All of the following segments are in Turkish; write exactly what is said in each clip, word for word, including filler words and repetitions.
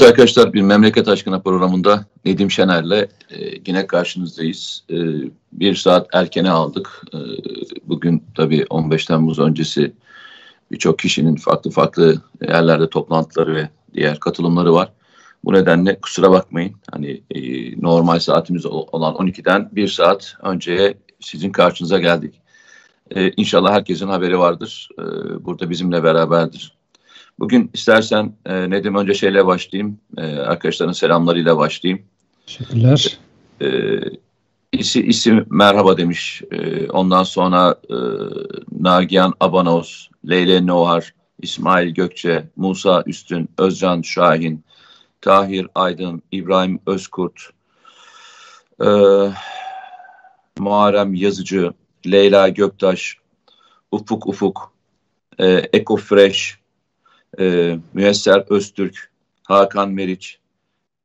Evet arkadaşlar, bir Memleket Aşkına programında Nedim Şener'le e, yine karşınızdayız. E, bir saat erkene aldık. E, bugün tabii on beş Temmuz öncesi birçok kişinin farklı farklı yerlerde toplantıları ve diğer katılımları var. Bu nedenle kusura bakmayın. Hani e, normal saatimiz olan on ikiden bir saat önceye sizin karşınıza geldik. E, İnşallah herkesin haberi vardır. E, burada bizimle beraberdir. Bugün istersen e, Nedim önce şeyle başlayayım. E, arkadaşların selamlarıyla başlayayım. Teşekkürler. E, isi, isim merhaba demiş. E, ondan sonra e, Nagihan Abanoz, Leyla Nohar, İsmail Gökçe, Musa Üstün, Özcan Şahin, Tahir Aydın, İbrahim Özkurt, e, Muharrem Yazıcı, Leyla Göktaş, Ufuk Ufuk, e, Eco Fresh, Ee, Müyesser Öztürk, Hakan Meriç,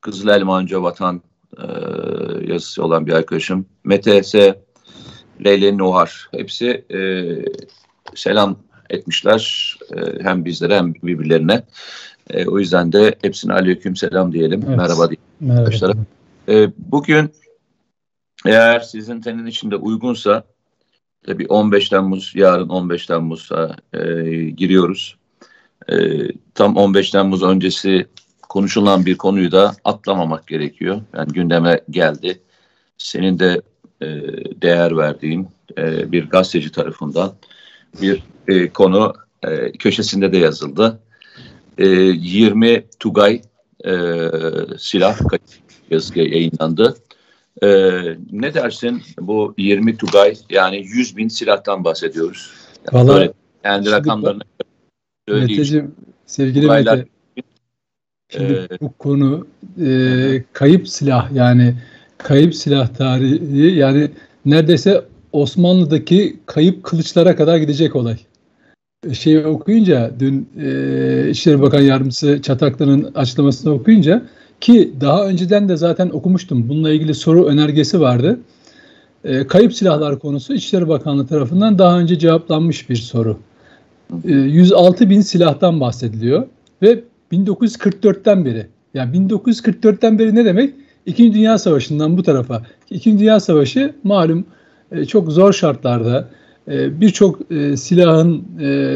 Kızıl Elmanca Vatan e, yazısı olan bir arkadaşım, Mete Se, Leyla Nohar, hepsi e, selam etmişler e, hem bizlere hem birbirlerine. E, o yüzden de hepsine aleyküm selam diyelim, evet. Merhaba diyelim arkadaşlara. E, bugün eğer sizin tenin içinde uygunsa, tabii on beş Temmuz, yarın on beş Temmuz'a e, giriyoruz. Ee, tam on beş Temmuz öncesi konuşulan bir konuyu da atlamamak gerekiyor. Yani gündeme geldi. Senin de e, değer verdiğin e, bir gazeteci tarafından bir e, konu e, köşesinde de yazıldı. E, yirmi Tugay e, silah yazısı yayınlandı. E, ne dersin bu yirmi Tugay, yani yüz bin silahtan bahsediyoruz. Yani Vallahi, böyle, yani rakamlarını... Meteciğim, sevgili Olaylar. Mete, şimdi ee, bu konu e, kayıp silah, yani kayıp silah tarihi, yani neredeyse Osmanlı'daki kayıp kılıçlara kadar gidecek olay. Şeyi okuyunca, dün e, İçişleri Bakan Yardımcısı Çataklı'nın açıklamasını okuyunca, ki daha önceden de zaten okumuştum, bununla ilgili soru önergesi vardı. E, kayıp silahlar konusu İçişleri Bakanlığı tarafından daha önce cevaplanmış bir soru. yüz altı bin silahtan bahsediliyor ve bin dokuz yüz kırk dörtten beri, yani bin dokuz yüz kırk dörtten beri ne demek? İkinci Dünya Savaşı'ndan bu tarafa. İkinci Dünya Savaşı malum çok zor şartlarda birçok silahın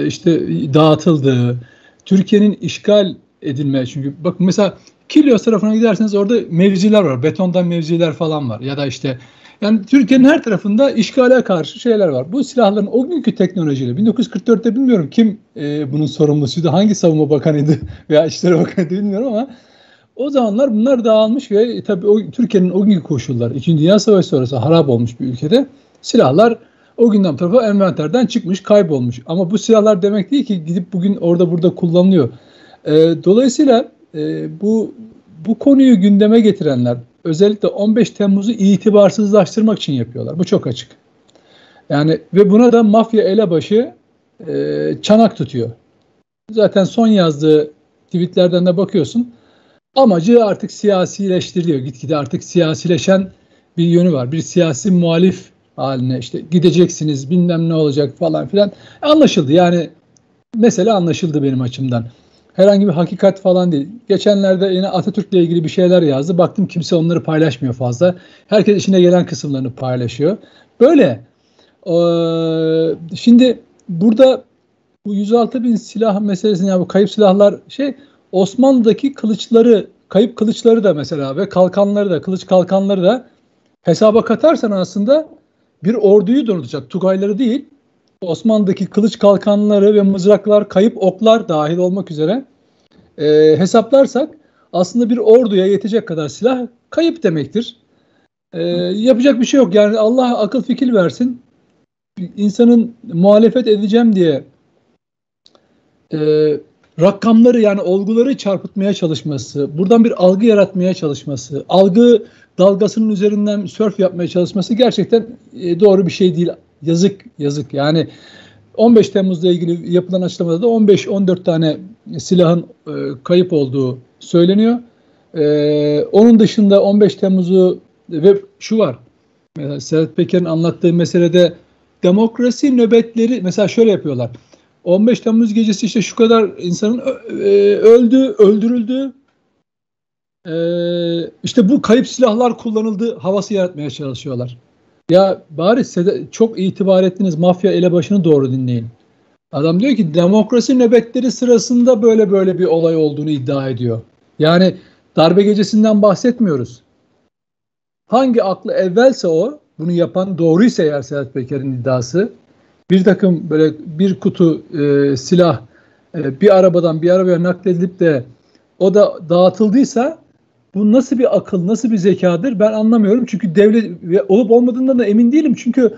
işte dağıtıldığı, Türkiye'nin işgal edilme, çünkü bakın mesela Kilyos tarafına giderseniz orada mevziler var, betondan mevziler falan var ya da işte, yani Türkiye'nin her tarafında işgale karşı şeyler var. Bu silahların o günkü teknolojiyle, bin dokuz yüz kırk dörtte bilmiyorum kim e, bunun sorumlusuydu, hangi savunma bakanıydı veya İçişleri Bakanıydı bilmiyorum ama o zamanlar bunlar dağılmış ve tabii Türkiye'nin o günkü koşulları, İkinci Dünya Savaşı sonrası harap olmuş bir ülkede silahlar o günden tarafa envanterden çıkmış, kaybolmuş. Ama bu silahlar demek değil ki gidip bugün orada burada kullanılıyor. E, dolayısıyla e, bu bu konuyu gündeme getirenler, özellikle on beş Temmuz'u itibarsızlaştırmak için yapıyorlar. Bu çok açık. Yani ve buna da mafya elebaşı e, çanak tutuyor. Zaten son yazdığı tweetlerden de bakıyorsun. Amacı artık siyasileştiriliyor. Gitgide artık siyasileşen bir yönü var. Bir siyasi muhalif haline, işte gideceksiniz bilmem ne olacak falan filan. Anlaşıldı, yani mesele anlaşıldı benim açımdan. Herhangi bir hakikat falan değil. Geçenlerde yine Atatürk'le ilgili bir şeyler yazdı. Baktım kimse onları paylaşmıyor fazla. Herkes işine gelen kısımlarını paylaşıyor. Böyle. Ee, şimdi burada bu yüz altı bin silah meselesini, yani bu kayıp silahlar şey, Osmanlı'daki kılıçları, kayıp kılıçları da mesela ve kalkanları da, kılıç kalkanları da hesaba katarsan aslında bir orduyu donatacak. Tugayları değil. Osmanlı'daki kılıç kalkanları ve mızraklar, kayıp oklar dahil olmak üzere e, hesaplarsak aslında bir orduya yetecek kadar silah kayıp demektir. E, yapacak bir şey yok. Yani Allah akıl fikir versin. İnsanın muhalefet edeceğim diye e, rakamları, yani olguları çarpıtmaya çalışması, buradan bir algı yaratmaya çalışması, algı dalgasının üzerinden sörf yapmaya çalışması gerçekten e, doğru bir şey değil. Yazık, yazık. Yani on beş Temmuz'la ilgili yapılan açıklamada da on beş on dört tane silahın e, kayıp olduğu söyleniyor. E, onun dışında on beş Temmuz'u ve şu var. Mesela Sedat Peker'in anlattığı meselede demokrasi nöbetleri mesela şöyle yapıyorlar. on beş Temmuz gecesi işte şu kadar insanın ö, e, öldü, öldürüldü. Ee, işte bu kayıp silahlar kullanıldı havası yaratmaya çalışıyorlar. Ya bari çok itibar ettiğiniz mafya elebaşını doğru dinleyin. Adam diyor ki demokrasi nöbetleri sırasında böyle böyle bir olay olduğunu iddia ediyor. Yani darbe gecesinden bahsetmiyoruz. Hangi aklı evvelse o, bunu yapan doğruysa eğer Sedat Peker'in iddiası, bir takım böyle bir kutu e, silah e, bir arabadan bir arabaya nakledilip de o da dağıtıldıysa bu nasıl bir akıl, nasıl bir zekadır ben anlamıyorum. Çünkü devlet olup olmadığından da emin değilim. Çünkü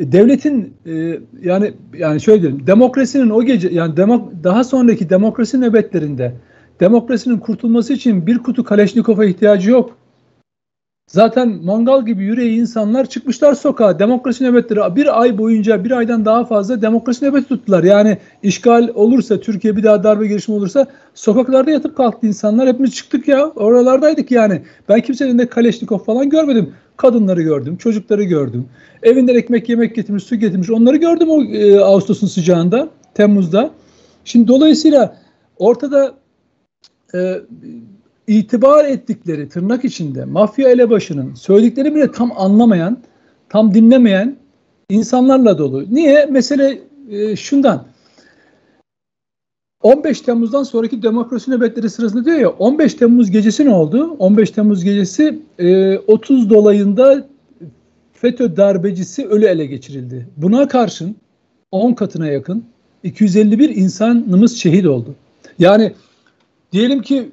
devletin e, yani yani şöyle diyelim, demokrasinin o gece yani demo, daha sonraki demokrasi nöbetlerinde demokrasinin kurtulması için bir kutu Kaleşnikov'a ihtiyacı yok. Zaten mangal gibi yüreği insanlar çıkmışlar sokağa. Demokrasi nöbetleri bir ay boyunca, bir aydan daha fazla demokrasi nöbeti tuttular. Yani işgal olursa, Türkiye bir daha darbe girişimi olursa sokaklarda yatıp kalktı insanlar. Hepimiz çıktık ya, oralardaydık yani. Ben kimsenin de Kaleşnikov falan görmedim. Kadınları gördüm, çocukları gördüm. Evinden ekmek, yemek getirmiş, su getirmiş. Onları gördüm o e, Ağustos'un sıcağında, Temmuz'da. Şimdi dolayısıyla ortada... E, itibar ettikleri tırnak içinde mafya elebaşının söyledikleri bile tam anlamayan, tam dinlemeyen insanlarla dolu. Niye? Mesele e, şundan. on beş Temmuz'dan sonraki demokrasi nöbetleri sırasında diyor ya, on beş Temmuz gecesi ne oldu? on beş Temmuz gecesi e, otuz dolayında FETÖ darbecisi ölü ele geçirildi. Buna karşın on katına yakın iki yüz elli bir insanımız şehit oldu. Yani diyelim ki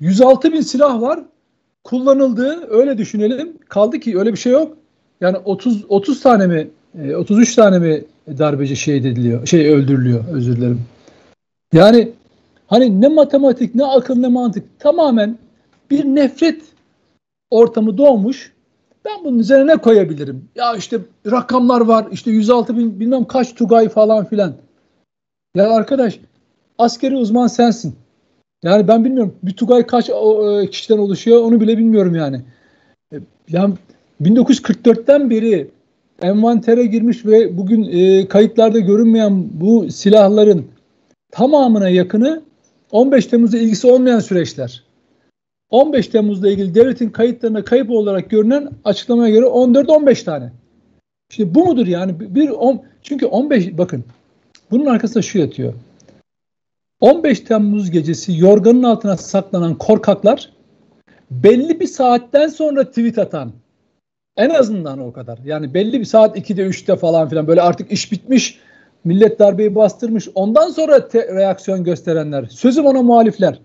yüz altı bin silah var, kullanıldı, öyle düşünelim. Kaldı ki öyle bir şey yok. Yani otuz otuz tane mi, otuz üç tane mi darbeci şehit ediliyor, şey öldürülüyor, özür dilerim. Yani hani ne matematik, ne akıl, ne mantık, tamamen bir nefret ortamı doğmuş. Ben bunun üzerine ne koyabilirim? Ya işte rakamlar var, işte yüz altı bin bilmem kaç Tugay falan filan. Ya arkadaş, askeri uzman sensin. Yani ben bilmiyorum. Bir Tugay kaç kişiden oluşuyor onu bile bilmiyorum yani. Yani bin dokuz yüz kırk dört'ten beri envantere girmiş ve bugün e, kayıtlarda görünmeyen bu silahların tamamına yakını on beş Temmuz'da ilgisi olmayan süreçler. on beş Temmuz'da ilgili devletin kayıtlarına kayıp olarak görünen açıklamaya göre on dört on beş tane. Şimdi bu mudur yani? Bir, on, çünkü on beş, bakın bunun arkasında şu yatıyor. on beş Temmuz gecesi yorganın altına saklanan korkaklar, belli bir saatten sonra tweet atan, en azından o kadar. Yani belli bir saat ikide üçte falan filan, böyle artık iş bitmiş, millet darbeyi bastırmış. Ondan sonra te- reaksiyon gösterenler, sözüm ona muhalifler.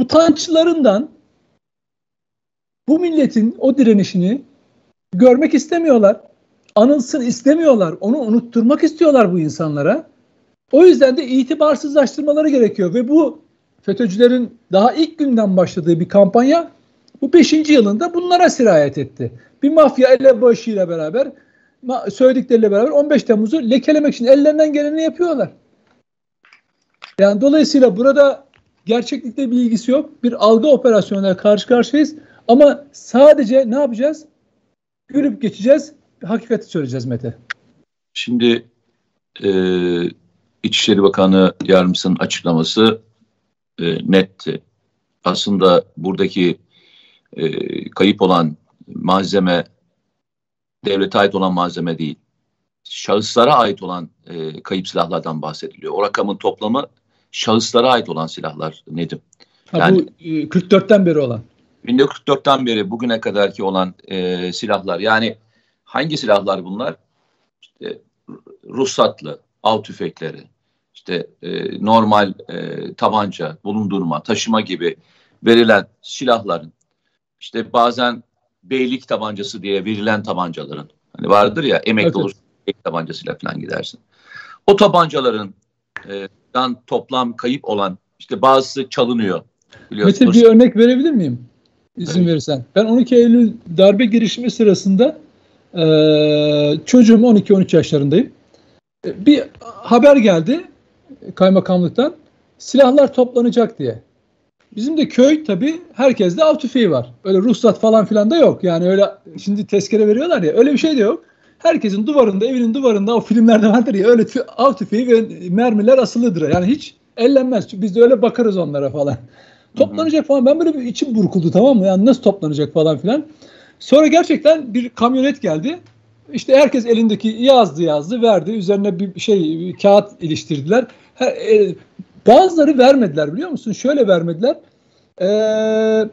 Utançlarından bu milletin o direnişini görmek istemiyorlar. Anılsın istemiyorlar. Onu unutturmak istiyorlar bu insanlara. O yüzden de itibarsızlaştırmaları gerekiyor ve bu FETÖ'cülerin daha ilk günden başladığı bir kampanya bu beşinci yılında bunlara sirayet etti. Bir mafya elebaşıyla beraber, söyledikleriyle beraber on beş Temmuz'u lekelemek için ellerinden geleni yapıyorlar. Yani dolayısıyla burada gerçeklikle bir ilgisi yok. Bir algı operasyonuyla karşı karşıyayız ama sadece ne yapacağız? Gülüp geçeceğiz, hakikati söyleyeceğiz Mete. Şimdi Ee, İçişleri Bakanı Yardımcısının açıklaması e, netti. Aslında buradaki e, kayıp olan malzeme devlete ait olan malzeme değil. Şahıslara ait olan e, kayıp silahlardan bahsediliyor. O rakamın toplamı şahıslara ait olan silahlar Nedim. Ha, yani, bu e, kırk dört'ten beri olan. bin dokuz yüz kırk dört'ten beri bugüne kadarki olan e, silahlar. Yani hangi silahlar bunlar? İşte ruhsatlı av tüfekleri, işte e, normal e, tabanca, bulundurma, taşıma gibi verilen silahların, işte bazen beylik tabancası diye verilen tabancaların, hani vardır ya emekli evet. Olursun beylik tabancasıyla falan gidersin. O tabancaların e, dan toplam kayıp olan, işte bazısı çalınıyor. Mete, bir örnek verebilir miyim? İzin evet. Verirsen. Ben on iki Eylül darbe girişimi sırasında Ee, çocuğum on iki on üç yaşlarındayım. Bir haber geldi kaymakamlıktan, silahlar toplanacak diye. Bizim de köy tabii, herkeste av tüfeği var. Öyle ruhsat falan filan da yok. Yani öyle şimdi tezkere veriyorlar ya, öyle bir şey de yok. Herkesin duvarında, evinin duvarında, o filmlerde vardır ya, öyle tü, av tüfeği ve mermiler asılıdır. Yani hiç ellenmez. Biz de öyle bakarız onlara falan. Toplanacak falan. Ben böyle bir içim burkuldu, tamam mı? Yani nasıl toplanacak falan filan. Sonra gerçekten bir kamyonet geldi. İşte herkes elindeki yazdı yazdı verdi. Üzerine bir şey bir kağıt iliştirdiler. Her, e, bazıları vermediler biliyor musun? Şöyle vermediler. Ee,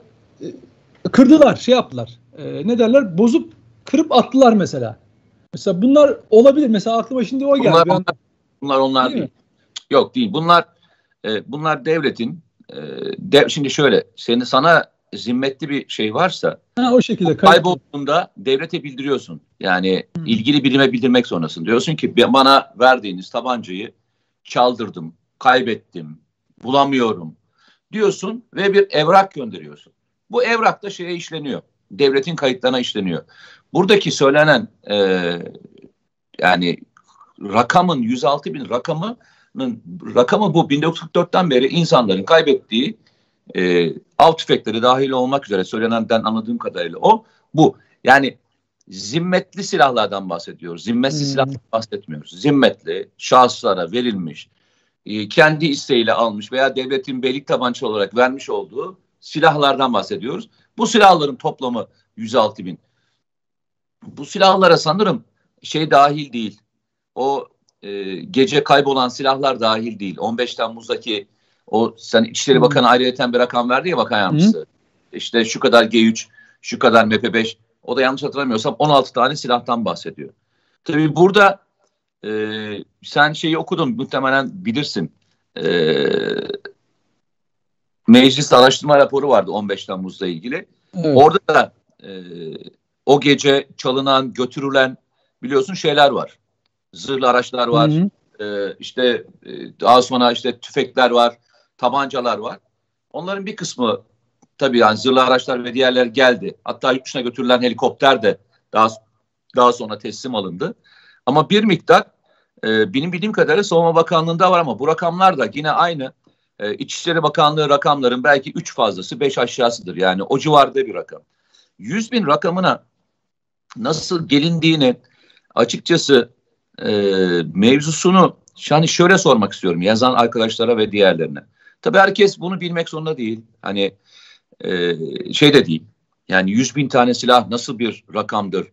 kırdılar, şey yaptılar. Ee, ne derler? Bozup kırıp attılar mesela. Mesela bunlar olabilir. Mesela aklıma şimdi o geldi. Bunlar onlar, bunlar onlar değil. değil. Yok değil. Bunlar e, bunlar devletin e, dev, şimdi şöyle seni sana zimmetli bir şey varsa ha, o şekilde kaybolduğunda devlete bildiriyorsun. Yani hmm. ilgili birime bildirmek zorundasın. Diyorsun ki bana verdiğiniz tabancayı çaldırdım, kaybettim, bulamıyorum diyorsun ve bir evrak gönderiyorsun. Bu evrak da şeye işleniyor. Devletin kayıtlarına işleniyor. Buradaki söylenen e, yani rakamın yüz altı bin rakamının rakamı bu. bin dokuz yüz kırk dörtten beri insanların kaybettiği e, av tüfekleri dahil olmak üzere söylenenden anladığım kadarıyla o bu. Yani zimmetli silahlardan bahsediyoruz. Zimmetli hmm. silahlardan bahsetmiyoruz. Zimmetli şahıslara verilmiş, e, kendi isteğiyle almış veya devletin beylik tabancalı olarak vermiş olduğu silahlardan bahsediyoruz. Bu silahların toplamı yüz altı bin. Bu silahlara sanırım şey dahil değil. O e, gece kaybolan silahlar dahil değil. on beş Temmuz'daki o sen İçişleri Bakanı ayrıyeten bir rakam verdi ya bakan yardımcısı. Hı. İşte şu kadar G üç, şu kadar M P beş. O da yanlış hatırlamıyorsam on altı tane silahtan bahsediyor. Tabii burada e, sen şeyi okudun muhtemelen bilirsin. Evet. Meclis araştırma raporu vardı on beş Temmuz'la ilgili. Evet. Orada da e, o gece çalınan, götürülen biliyorsun şeyler var. Zırhlı araçlar var. Hı hı. E, işte e, daha sonra işte tüfekler var, tabancalar var. Onların bir kısmı tabii yani zırhlı araçlar ve diğerler geldi. Hatta yurt dışına götürülen helikopter de daha daha sonra teslim alındı. Ama bir miktar e, benim bildiğim kadarıyla Savunma Bakanlığı'nda var ama bu rakamlar da yine aynı. Ee, İçişleri Bakanlığı rakamların belki üç fazlası beş aşağısıdır. Yani o civarda bir rakam. yüz bin rakamına nasıl gelindiğini açıkçası e, mevzusunu yani şöyle sormak istiyorum yazan arkadaşlara ve diğerlerine. Tabii herkes bunu bilmek zorunda değil. Hani e, şey de değil. Yani yüz bin tane silah nasıl bir rakamdır?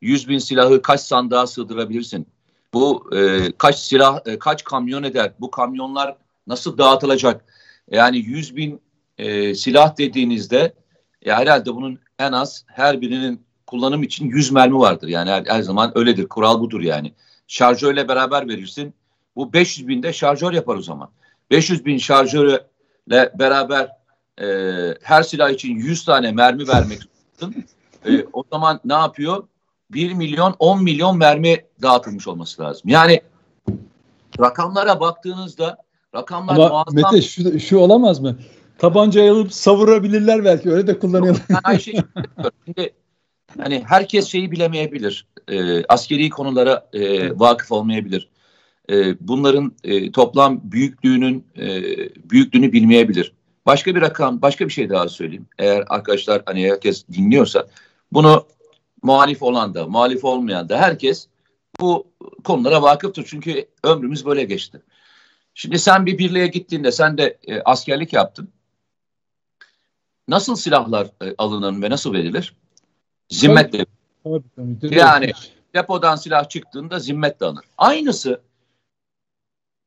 yüz bin silahı kaç sandığa sığdırabilirsin? Bu e, kaç silah e, kaç kamyon eder? Bu kamyonlar nasıl dağıtılacak? Yani yüz bin e, silah dediğinizde ya herhalde bunun en az her birinin kullanım için yüz mermi vardır. Yani her, her zaman öyledir. Kural budur yani. Şarjörle beraber verirsin. Bu beş yüz binde şarjör yapar o zaman. beş yüz bin şarjörle beraber e, her silah için yüz tane mermi vermek zorundasın. E, o zaman ne yapıyor? bir milyon on milyon mermi dağıtılmış olması lazım. Yani rakamlara baktığınızda rakamlar ama muazzam. Mete şu, şu olamaz mı? Tabancayı alıp savurabilirler belki. Öyle de kullanıyorlar. Yani şey, şimdi, hani herkes şeyi bilemeyebilir. E, askeri konulara e, vakıf olmayabilir. E, bunların e, toplam büyüklüğünün e, büyüklüğünü bilmeyebilir. Başka bir rakam, başka bir şey daha söyleyeyim. Eğer arkadaşlar hani herkes dinliyorsa bunu muhalif olan da, muhalif olmayan da herkes bu konulara vakıftır. Çünkü ömrümüz böyle geçti. Şimdi sen bir birliğe gittiğinde sen de e, askerlik yaptın. Nasıl silahlar e, alınır ve nasıl verilir? Zimmetle. Tabii, tabii, tabii. Yani depodan silah çıktığında zimmetle alınır. Aynısı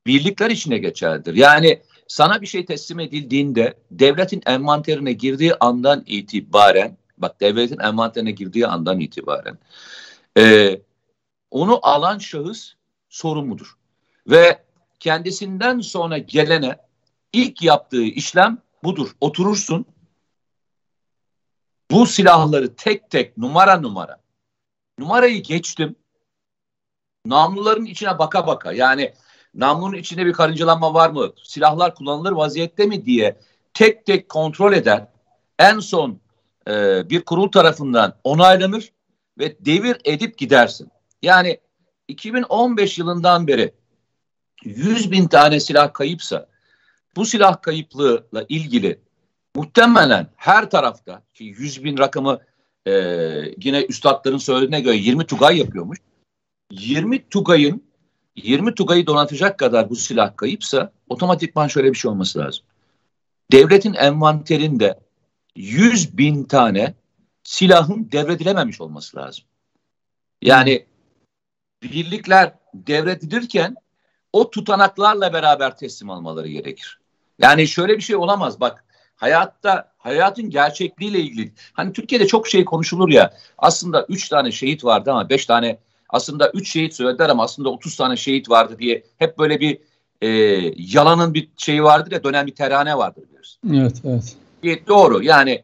birlikler içine geçerlidir. Yani sana bir şey teslim edildiğinde devletin envanterine girdiği andan itibaren bak devletin envanterine girdiği andan itibaren e, onu alan şahıs sorumludur. Ve kendisinden sonra gelene ilk yaptığı işlem budur. Oturursun. Bu silahları tek tek numara numara. Numarayı geçtim. Namluların içine baka baka. Yani namlunun içinde bir karıncalanma var mı? Silahlar kullanılır vaziyette mi diye tek tek kontrol eder. En son e, bir kurul tarafından onaylanır ve devir edip gidersin. Yani iki bin on beş yılından beri yüz bin tane silah kayıpsa bu silah kayıplığıyla ilgili muhtemelen her tarafta ki yüz bin rakamı e, yine üstadların söylediğine göre yirmi Tugay yapıyormuş. yirmi Tugay'ın yirmi Tugay'ı donatacak kadar bu silah kayıpsa otomatikman şöyle bir şey olması lazım. devletin envanterinde yüz bin tane silahın devredilememiş olması lazım. Yani birlikler devredilirken o tutanaklarla beraber teslim almaları gerekir. Yani şöyle bir şey olamaz bak. Hayatta, hayatın gerçekliğiyle ilgili. Hani Türkiye'de çok şey konuşulur ya. Aslında üç tane şehit vardı ama beş tane, aslında üç şehit söylediler ama aslında otuz tane şehit vardı diye hep böyle bir e, yalanın bir şeyi vardır ya, dönen bir terane vardır diyoruz. Evet, evet. E, doğru yani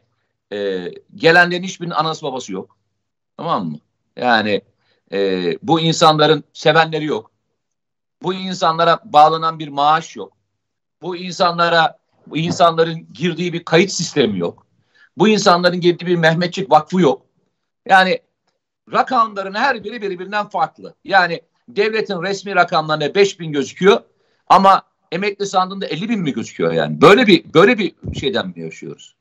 e, gelenlerin hiçbirinin anası babası yok. Tamam mı? Yani e, bu insanların sevenleri yok. Bu insanlara bağlanan bir maaş yok. Bu insanlara, bu insanların girdiği bir kayıt sistemi yok. Bu insanların girdiği bir Mehmetçik Vakfı yok. Yani rakamların her biri birbirinden farklı. Yani devletin resmi rakamlarına beş bin gözüküyor ama emekli sandığında elli bin mi gözüküyor yani? Böyle bir böyle bir şeyden mi yaşıyoruz?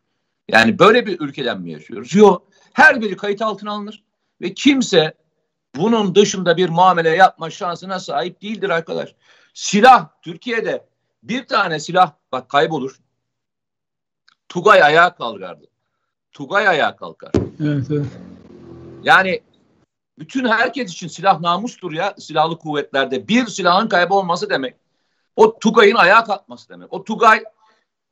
Yani böyle bir ülkeden mi yaşıyoruz? Yok. Her biri kayıt altına alınır ve kimse bunun dışında bir muamele yapma şansına sahip değildir arkadaş. Silah Türkiye'de bir tane silah bak kaybolur. Tugay ayağa kalkardı. Tugay ayağa kalkar. Evet, evet. Yani bütün herkes için silah namustur ya, silahlı kuvvetlerde. Bir silahın kaybolması demek, o Tugay'ın ayağa kalkması demek. O Tugay,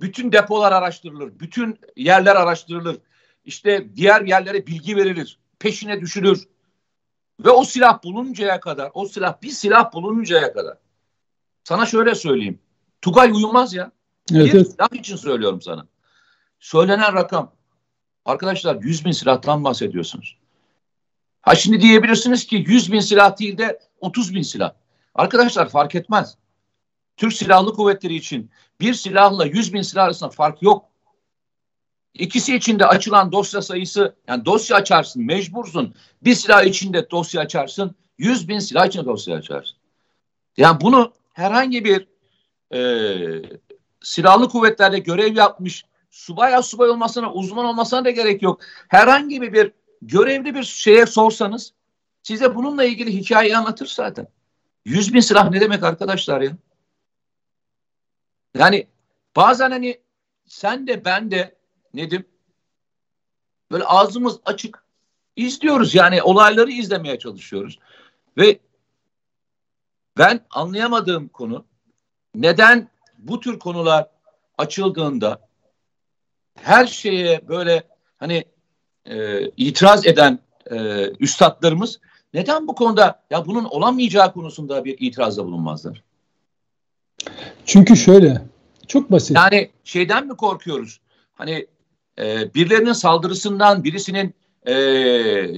bütün depolar araştırılır, bütün yerler araştırılır. İşte diğer yerlere bilgi verilir, peşine düşülür. Ve o silah buluncaya kadar, o silah bir silah buluncaya kadar. Sana şöyle söyleyeyim. Tugay uyumaz ya. Evet, bir silah için söylüyorum sana. Söylenen rakam. Arkadaşlar yüz bin silahtan bahsediyorsunuz. Ha şimdi diyebilirsiniz ki yüz bin silah değil de otuz bin silah. Arkadaşlar fark etmez. Türk Silahlı Kuvvetleri için bir silahla yüz bin silah arasında fark yok. İkisi içinde açılan dosya sayısı, yani dosya açarsın, mecbursun. Bir silah içinde dosya açarsın, yüz bin silah içinde dosya açarsın. Yani bunu herhangi bir e, silahlı kuvvetlerde görev yapmış, subay ya subay olmasına, uzman olmasına da gerek yok. Herhangi bir, bir görevli bir şeye sorsanız, size bununla ilgili hikayeyi anlatır zaten. yüz bin silah ne demek arkadaşlar ya? Yani bazen hani sen de ben de Nedim böyle ağzımız açık izliyoruz yani olayları izlemeye çalışıyoruz ve ben anlayamadığım konu neden bu tür konular açıldığında her şeye böyle hani e, itiraz eden e, üstadlarımız neden bu konuda ya bunun olamayacağı konusunda bir itirazda bulunmazlar? Çünkü şöyle çok basit. Yani şeyden mi korkuyoruz? Hani e, birilerinin saldırısından, birisinin e,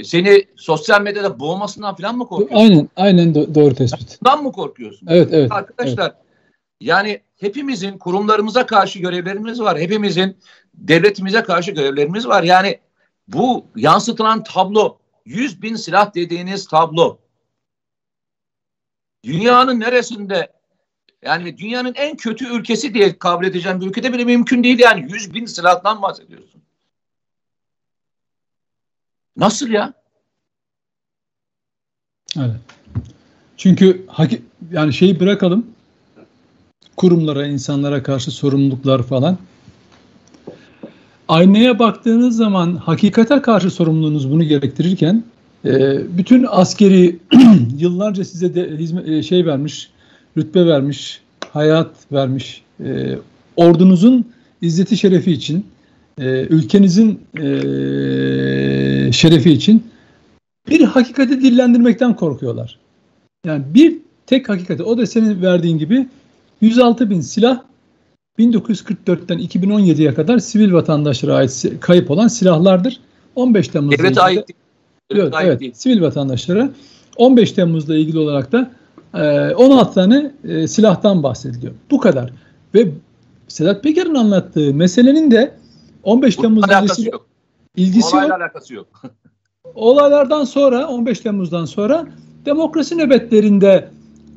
seni sosyal medyada boğmasından falan mı korkuyorsun? Aynen, aynen do doğru tespit. Bundan mı korkuyorsun? Evet, evet. Arkadaşlar evet. Yani hepimizin kurumlarımıza karşı görevlerimiz var. Hepimizin devletimize karşı görevlerimiz var. Yani bu yansıtılan tablo, yüz bin silah dediğiniz tablo dünyanın neresinde? Yani dünyanın en kötü ülkesi diye kabul edeceğim bir ülkede bile mümkün değil. Yani yüz bin silahtan bahsediyorsun. Nasıl ya? Evet. Çünkü yani şeyi bırakalım. Kurumlara, insanlara karşı sorumluluklar falan. Aynaya baktığınız zaman hakikate karşı sorumluluğunuz bunu gerektirirken bütün askeri yıllarca size de hizmet, şey vermiş, rütbe vermiş, hayat vermiş, e, ordunuzun izzeti şerefi için, e, ülkenizin e, şerefi için bir hakikati dillendirmekten korkuyorlar. Yani bir tek hakikati, o da senin verdiğin gibi yüz altı bin silah, bin dokuz yüz kırk dört'ten iki bin on yedi'ye kadar sivil vatandaşlara ait kayıp olan silahlardır. on beş Temmuz'da evet, ait değil. Evet, evet, evet, sivil vatandaşlara on beş Temmuz'la ilgili olarak da on altı tane silahtan bahsediliyor. Bu kadar. Ve Sedat Peker'in anlattığı meselenin de on beş Temmuz'da ilgisi yok. Olayla alakası yok. Olaylardan sonra, on beş Temmuz'dan sonra demokrasi nöbetlerinde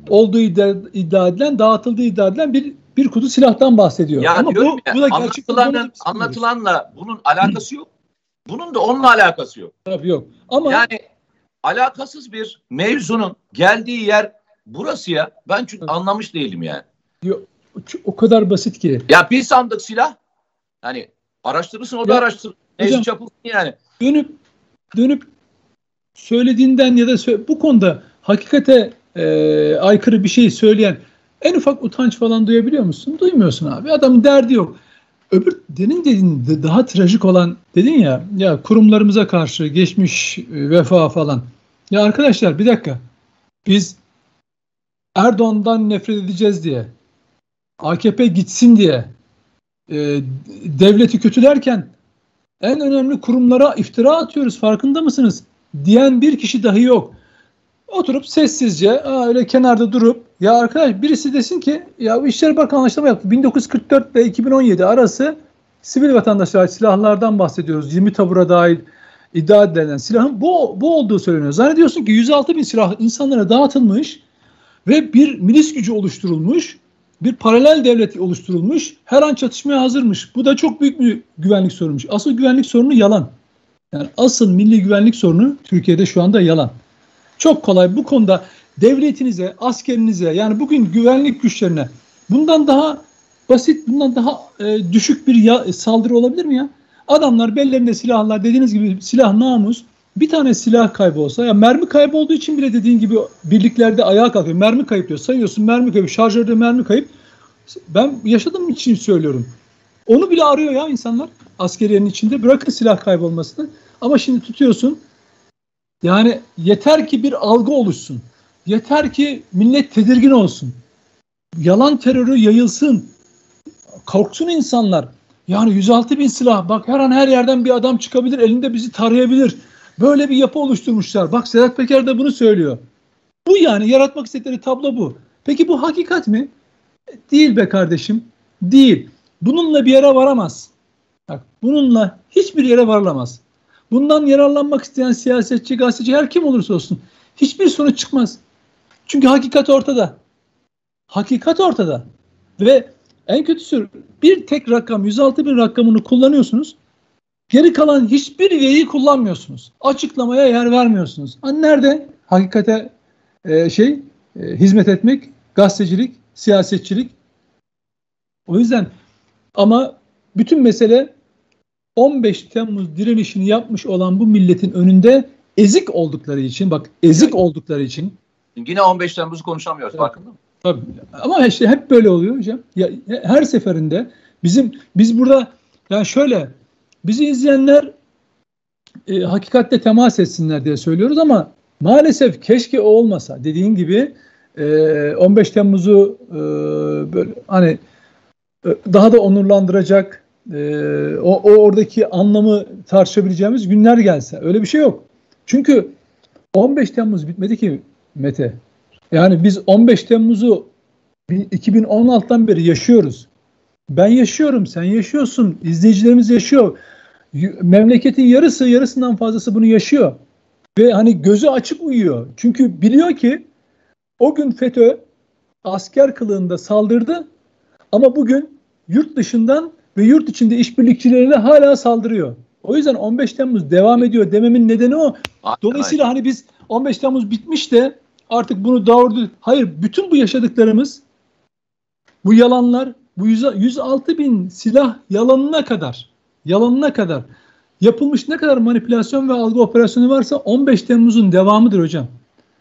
olduğu iddia edilen, dağıtıldığı iddia edilen bir bir kutu silahtan bahsediyor. Ya ama bu, ya, bu da anlatılanla, anlatılanla bunun alakası yok. Bunun da onunla alakası yok. Tabii yok. Ama yani alakasız bir mevzunun geldiği yer burası ya. Ben çünkü anlamış değilim yani. Yok, o kadar basit ki. Ya bir sandık silah Hani araştırırsın, orada araştırırsın. Neyse çapılsın yani. Dönüp dönüp söylediğinden ya da sö bu konuda hakikate e, aykırı bir şey söyleyen en ufak utanç falan duyabiliyor musun? Duymuyorsun abi. Adamın derdi yok. Öbür denin dediğin daha trajik olan dedin ya, ya kurumlarımıza karşı geçmiş vefa falan. Ya arkadaşlar bir dakika. Biz Erdoğan'dan nefret edeceğiz diye, A K P gitsin diye e, devleti kötülerken en önemli kurumlara iftira atıyoruz, farkında mısınız? Diyen bir kişi dahi yok. Oturup sessizce öyle kenarda durup, ya arkadaş birisi desin ki ya İçişleri Bakanı anlaşma yaptı. bin dokuz yüz kırk dört ile iki bin on yedi arası sivil vatandaşlara silahlardan bahsediyoruz. yirmi tabura dahil iddia edilen silahın bu, bu olduğu söyleniyor. Zannediyorsun ki yüz altı bin silah insanlara dağıtılmış ve bir milis gücü oluşturulmuş, bir paralel devlet oluşturulmuş, her an çatışmaya hazırmış. Bu da çok büyük bir güvenlik sorunmuş. Asıl güvenlik sorunu yalan. Yani asıl milli güvenlik sorunu Türkiye'de şu anda yalan. Çok kolay bu konuda devletinize, askerinize, yani bugün güvenlik güçlerine bundan daha basit, bundan daha e, düşük bir ya, saldırı olabilir mi ya? Adamlar bellerinde silahlar, dediğiniz gibi silah namus. Bir tane silah kaybolsa, ya mermi kaybolduğu için bile dediğin gibi birliklerde ayağa kalkıyor. Mermi kayıp diyor. Sayıyorsun mermi kayıp, şarjörde mermi kayıp. Ben yaşadığım için söylüyorum. Onu bile arıyor ya insanlar askeriyenin içinde. Bırakın silah kaybolmasını. Ama şimdi tutuyorsun. Yani yeter ki bir algı oluşsun. Yeter ki millet tedirgin olsun. Yalan terörü yayılsın. Korksun insanlar. Yani yüz altı bin silah. Bak her an her yerden bir adam çıkabilir. Elinde bizi tarayabilir. Böyle bir yapı oluşturmuşlar. Bak Sedat Peker de bunu söylüyor. Bu yani yaratmak istedikleri tablo bu. Peki bu hakikat mi? Değil be kardeşim. Değil. Bununla bir yere varamaz. Bak bununla hiçbir yere varılamaz. Bundan yararlanmak isteyen siyasetçi, gazeteci, her kim olursa olsun hiçbir sonuç çıkmaz. Çünkü hakikat ortada. Hakikat ortada. Ve en kötüsü bir tek rakam, yüz altı bin rakamını kullanıyorsunuz. Geri kalan hiçbir veriyi kullanmıyorsunuz. Açıklamaya yer vermiyorsunuz. Hani nerede? Hakikate e, şey e, hizmet etmek, gazetecilik, siyasetçilik. O yüzden ama bütün mesele on beş Temmuz direnişini yapmış olan bu milletin önünde ezik oldukları için, bak ezik oldukları için. Yine on beş Temmuz'u konuşamıyoruz, farkında mısın? Tabii. Ama işte hep böyle oluyor hocam. Ya, her seferinde bizim biz burada yani şöyle, bizi izleyenler e, hakikatle temas etsinler diye söylüyoruz ama maalesef keşke o olmasa. Dediğin gibi e, on beş Temmuz'u e, böyle hani e, daha da onurlandıracak e, o, o oradaki anlamı tartışabileceğimiz günler gelse. Öyle bir şey yok. Çünkü on beş Temmuz bitmedi ki Mete. Yani biz on beş Temmuz'u iki bin on altıdan beri yaşıyoruz. Ben yaşıyorum, sen yaşıyorsun, izleyicilerimiz yaşıyor. Memleketin yarısı, yarısından fazlası bunu yaşıyor. Ve hani gözü açık uyuyor. Çünkü biliyor ki o gün FETÖ asker kılığında saldırdı ama bugün yurt dışından ve yurt içinde işbirlikçilerine hala saldırıyor. O yüzden on beş Temmuz devam ediyor dememin nedeni o. Dolayısıyla hani biz on beş Temmuz bitmiş de artık bunu doğurdu. Hayır, bütün bu yaşadıklarımız, bu yalanlar, bu yüz altı bin silah yalanına kadar, yalanına kadar yapılmış ne kadar manipülasyon ve algı operasyonu varsa on beş Temmuz'un devamıdır hocam.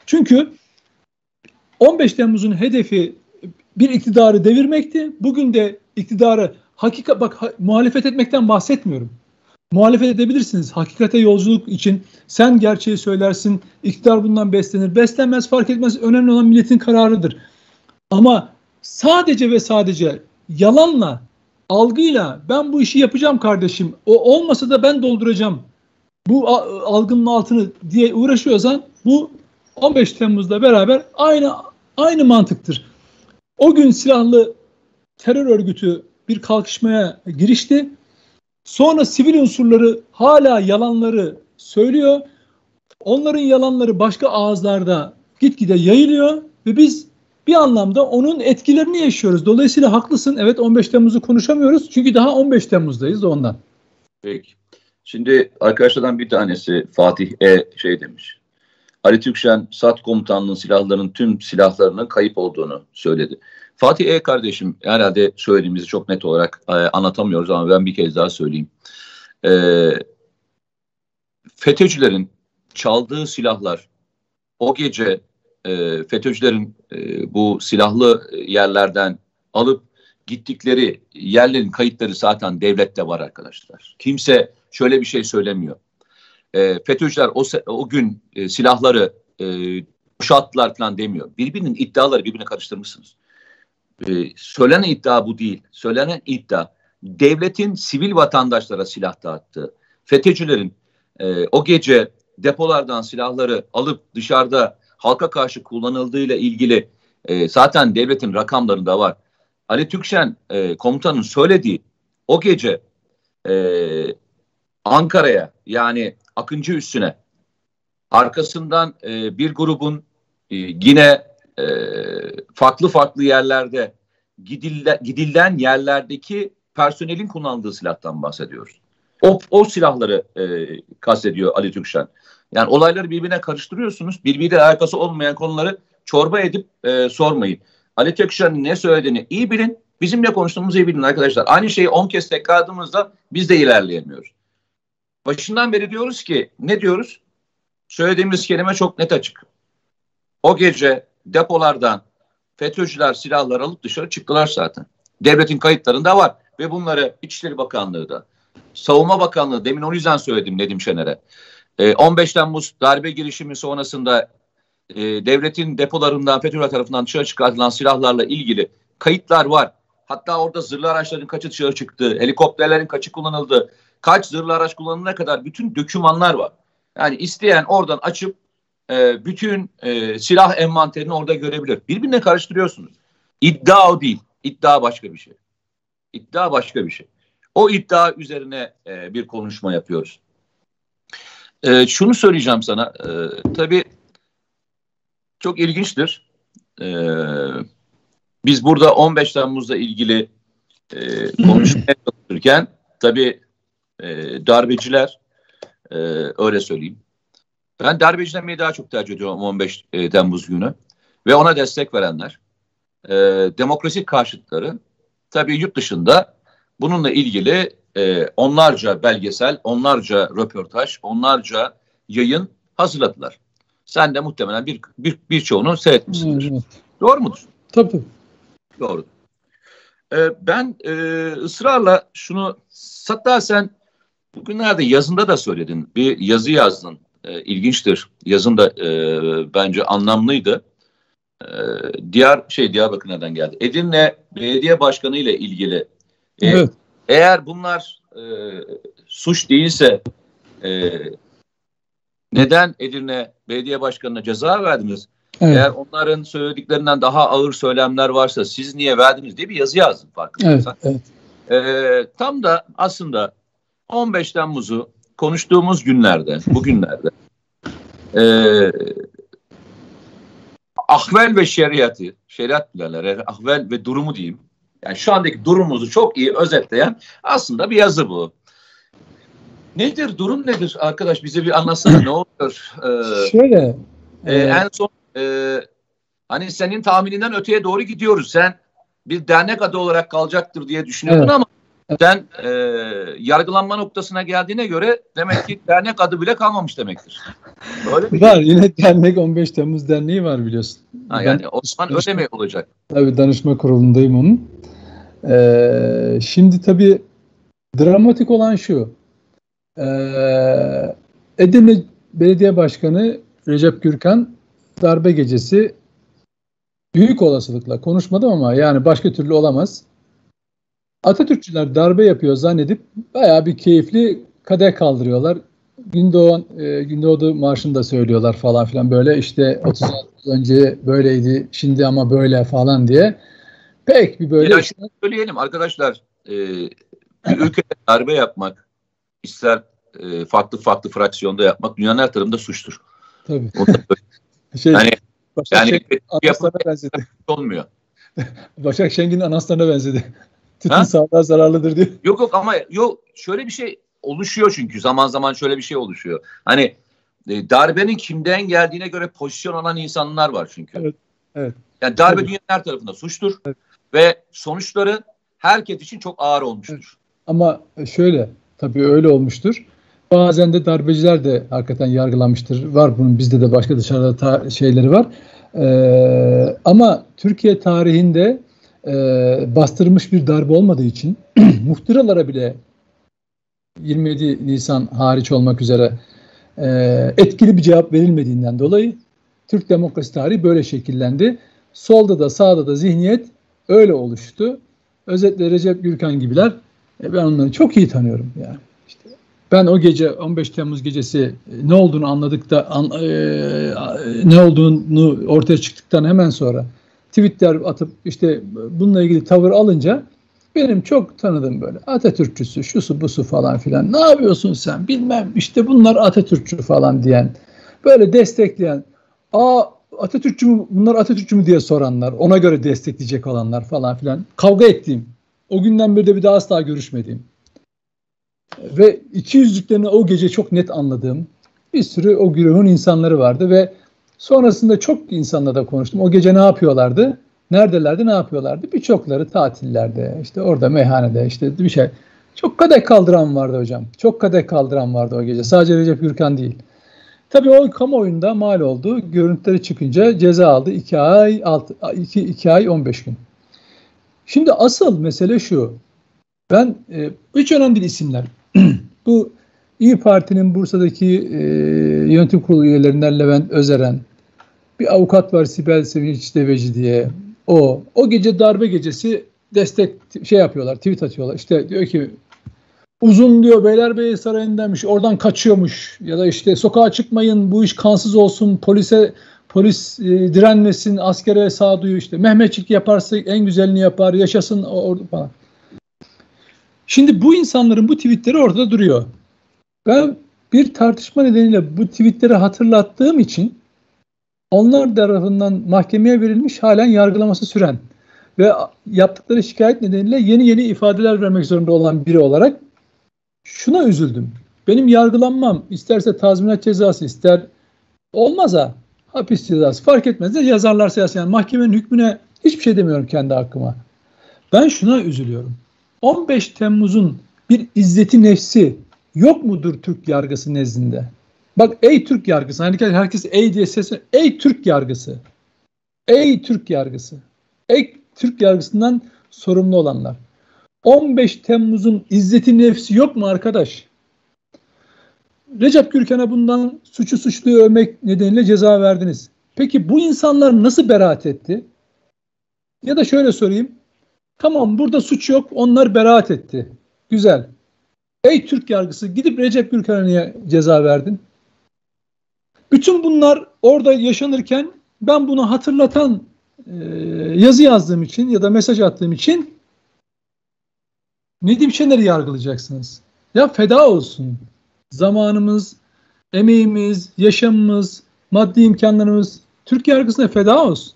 Çünkü on beş Temmuz'un hedefi bir iktidarı devirmekti. Bugün de iktidarı hakikat, bak ha, muhalefet etmekten bahsetmiyorum. Muhalefet edebilirsiniz hakikate yolculuk için. Sen gerçeği söylersin, iktidar bundan beslenir. Beslenmez fark etmez, önemli olan milletin kararıdır. Ama sadece ve sadece yalanla, algıyla ben bu işi yapacağım kardeşim, o olmasa da ben dolduracağım bu algının altını diye uğraşıyorsan bu on beş Temmuz'la beraber aynı aynı mantıktır. O gün silahlı terör örgütü bir kalkışmaya girişti. Sonra sivil unsurları hala yalanları söylüyor. Onların yalanları başka ağızlarda gitgide yayılıyor ve biz bir anlamda onun etkilerini yaşıyoruz. Dolayısıyla haklısın. Evet, on beş Temmuz'u konuşamıyoruz. Çünkü daha on beş Temmuz'dayız ondan. Peki. Şimdi arkadaşlardan bir tanesi Fatih E. şey demiş. Ali Türkşen, S A T komutanlığının silahlarının tüm silahlarının kayıp olduğunu söyledi. Fatih E kardeşim, herhalde söylediğimizi çok net olarak e, anlatamıyoruz ama ben bir kez daha söyleyeyim. E, FETÖ'cülerin çaldığı silahlar o gece e, FETÖ'cülerin e, bu silahlı yerlerden alıp gittikleri yerlerin kayıtları zaten devlette var arkadaşlar. Kimse şöyle bir şey söylemiyor. E, FETÖ'cüler o, o gün e, silahları e, boşalttılar falan demiyor. Birbirinin iddiaları birbirine karıştırmışsınız. E, söylenen iddia bu değil. Söylenen iddia devletin sivil vatandaşlara silah dağıttığı, FETÖ'cülerin e, o gece depolardan silahları alıp dışarıda halka karşı kullanıldığıyla ilgili e, zaten devletin rakamlarında var. Ali Türkşen e, komutanın söylediği o gece e, Ankara'ya, yani Akıncı Üssü'ne, arkasından e, bir grubun e, yine e, farklı farklı yerlerde gidille, gidilen yerlerdeki personelin kullandığı silahtan bahsediyoruz. O, o silahları e, kastediyor Ali Türkşen. Yani olayları birbirine karıştırıyorsunuz. Birbiriyle alakası olmayan konuları çorba edip e, sormayın. Ali Türkşen'in ne söylediğini iyi bilin. Bizimle konuştuğumuzu iyi bilin arkadaşlar. Aynı şeyi on kez tekrardığımızda biz de ilerleyemiyoruz. Başından beri diyoruz ki, ne diyoruz? Söylediğimiz kelime çok net açık. O gece depolardan FETÖ'cüler silahları alıp dışarı çıktılar zaten. Devletin kayıtlarında var ve bunları İçişleri Bakanlığı da, Savunma Bakanlığı, demin o yüzden söyledim Nedim Şener'e. on beş Temmuz darbe girişimi sonrasında devletin depolarından FETÖ'ler tarafından dışarı çıkartılan silahlarla ilgili kayıtlar var. Hatta orada zırhlı araçların kaçı dışarı çıktığı, helikopterlerin kaçı kullanıldığı, kaç zırhlı araç kullanılana kadar bütün dokümanlar var. Yani isteyen oradan açıp e, bütün e, silah envanterini orada görebilir. Birbirine karıştırıyorsunuz. İddia o değil. İddia başka bir şey. İddia başka bir şey. O iddia üzerine e, bir konuşma yapıyoruz. E, şunu söyleyeceğim sana. E, tabii çok ilginçtir. E, biz burada on beş Temmuz'la ilgili e, konuşmaya çalışırken tabii e, darbeciler, Ee, öyle söyleyeyim. Ben darbeci demeyi daha çok tercih ediyorum on beş Temmuz günü. Ve ona destek verenler, e, demokrasi karşıtları, tabii yurt dışında bununla ilgili e, onlarca belgesel, onlarca röportaj, onlarca yayın hazırladılar. Sen de muhtemelen bir, bir, bir çoğunu seyretmişsindir. Evet. Doğru mudur? Tabii. Doğru. Ee, ben e, ısrarla şunu, hatta sen bugünlerde yazında da söyledin. Bir yazı yazdın. E, ilginçtir. Yazın da e, bence anlamlıydı. E, Diyar şey Diyarbakır'dan geldi. Edirne Belediye Başkanı ile ilgili. E, evet. Eğer bunlar e, suç değilse e, neden Edirne Belediye Başkanı'na ceza verdiniz? Evet. Eğer onların söylediklerinden daha ağır söylemler varsa siz niye verdiniz diye bir yazı yazdın, farkındaysan. Evet, evet. E, tam da aslında on beş Temmuz'u konuştuğumuz günlerde, bugünlerde e, ahval ve şeriatı, şeriat bilenler, ahval ve durumu diyeyim. Yani şu andaki durumumuzu çok iyi özetleyen aslında bir yazı bu. Nedir, durum nedir arkadaş? Bize bir anlatsana, ne oluyor? Ee, Şöyle. E, en son e, hani senin tahmininden öteye doğru gidiyoruz. Sen bir dernek adı olarak kalacaktır diye düşünüyordun, evet. Ama sen e, yargılanma noktasına geldiğine göre demek ki dernek adı bile kalmamış demektir. Öyle mi? Var, yine dernek, on beş Temmuz derneği var biliyorsun. Ha, yani Osman Ödemek olacak. Tabii, danışma kurulundayım onun. Ee, şimdi tabii dramatik olan şu. Ee, Edirne Belediye Başkanı Recep Gürkan darbe gecesi büyük olasılıkla, konuşmadım ama yani başka türlü olamaz, Atatürkçüler darbe yapıyor zannedip bayağı bir keyifli kadeh kaldırıyorlar. Gündoğan, e, Gündoğdu marşını da söylüyorlar falan filan, böyle işte otuz yıl önce böyleydi şimdi ama böyle falan diye. Pek bir böyle. Ya şunu söyleyelim arkadaşlar, e, bir ülkede darbe yapmak, ister e, farklı farklı fraksiyonda yapmak, dünyanın her tarafında suçtur. Tabii. Şey, yani yani şey, yapmak olmuyor. Başak Şengin'in anaslarına benzedi. Tütün sağlığa zararlıdır diyor. Yok yok, ama yok, şöyle bir şey oluşuyor çünkü zaman zaman şöyle bir şey oluşuyor. Hani e, darbenin kimden geldiğine göre pozisyon alan insanlar var çünkü. Evet. Evet. Yani darbe evet. dünyanın her tarafında suçtur. Evet. Ve sonuçları herkes için çok ağır olmuştur. Evet. Ama şöyle, tabii öyle olmuştur. Bazen de darbeciler de hakikaten yargılanmıştır. Var bunun, bizde de başka dışarıda şeyleri var. Ee, ama Türkiye tarihinde e, bastırmış bir darbe olmadığı için muhtıralara bile yirmi yedi Nisan hariç olmak üzere e, etkili bir cevap verilmediğinden dolayı Türk demokrasi tarihi böyle şekillendi. Solda da sağda da zihniyet öyle oluştu. Özetle Recep Gürkan gibiler, e, ben onları çok iyi tanıyorum yani. İşte ben o gece on beş Temmuz gecesi ne olduğunu anladık da an, e, ne olduğunu ortaya çıktıktan hemen sonra tweetler atıp işte bununla ilgili tavır alınca benim çok tanıdığım böyle Atatürkçüsü, şusu busu falan filan, ne yapıyorsun sen bilmem işte bunlar Atatürkçü falan diyen, böyle destekleyen, aa Atatürkçü mü bunlar, Atatürkçü mü diye soranlar, ona göre destekleyecek olanlar falan filan, kavga ettiğim, o günden beri de bir daha asla görüşmediğim ve iki yüzlüklerini o gece çok net anladığım bir sürü o güruhun insanları vardı ve sonrasında çok insanla da konuştum. O gece ne yapıyorlardı? Neredelerdi, ne yapıyorlardı? Birçokları tatillerde, işte orada meyhanede, işte bir şey. Çok kadeh kaldıran vardı hocam. Çok kadeh kaldıran vardı o gece. Sadece Recep Gürkan değil. Tabii o kamuoyunda mal oldu. Görüntüleri çıkınca ceza aldı. iki ay on beş gün. Şimdi asıl mesele şu. Ben e, üç önemli isimler. Bu İYİ Parti'nin Bursa'daki e, yönetim kurulu üyelerinden Levent Özeren, bir avukat var Sibel Sevinç Deveci diye. O o gece darbe gecesi destek şey yapıyorlar, tweet atıyorlar. İşte diyor ki uzun diyor Beylerbeyi Sarayı'ndaymış, oradan kaçıyormuş ya da işte sokağa çıkmayın, bu iş kansız olsun, polise polis e, direnmesin, askere sağduyu, işte Mehmetçik yaparsa en güzelini yapar, yaşasın orada falan. Şimdi bu insanların bu tweetleri orada duruyor. Ben bir tartışma nedeniyle bu tweetleri hatırlattığım için onlar tarafından mahkemeye verilmiş, halen yargılaması süren ve yaptıkları şikayet nedeniyle yeni yeni ifadeler vermek zorunda olan biri olarak şuna üzüldüm. Benim yargılanmam, isterse tazminat cezası, ister olmaz ha hapis cezası, fark etmez. Ne yazarlarsa yazsın. Yani mahkemenin hükmüne hiçbir şey demiyorum kendi hakkıma. Ben şuna üzülüyorum. on beş Temmuz'un bir izzeti nefsi yok mudur Türk yargısı nezdinde? Bak ey Türk yargısı, hani herkes ey diye sesleniyor. Ey Türk yargısı, ey Türk yargısı, ey Türk yargısından sorumlu olanlar. on beş Temmuz'un izzeti nefsi yok mu arkadaş? Recep Gürkan'a bundan suçu suçluyu övmek nedeniyle ceza verdiniz. Peki bu insanlar nasıl beraat etti? Ya da şöyle sorayım. Tamam, burada suç yok, onlar beraat etti. Güzel. Ey Türk yargısı, gidip Recep Gürkan'a niye ceza verdin? Bütün bunlar orada yaşanırken ben bunu hatırlatan e, yazı yazdığım için ya da mesaj attığım için Nedim Şener'i yargılayacaksınız. Ya feda olsun. Zamanımız, emeğimiz, yaşamımız, maddi imkanlarımız Türk yargısına feda olsun.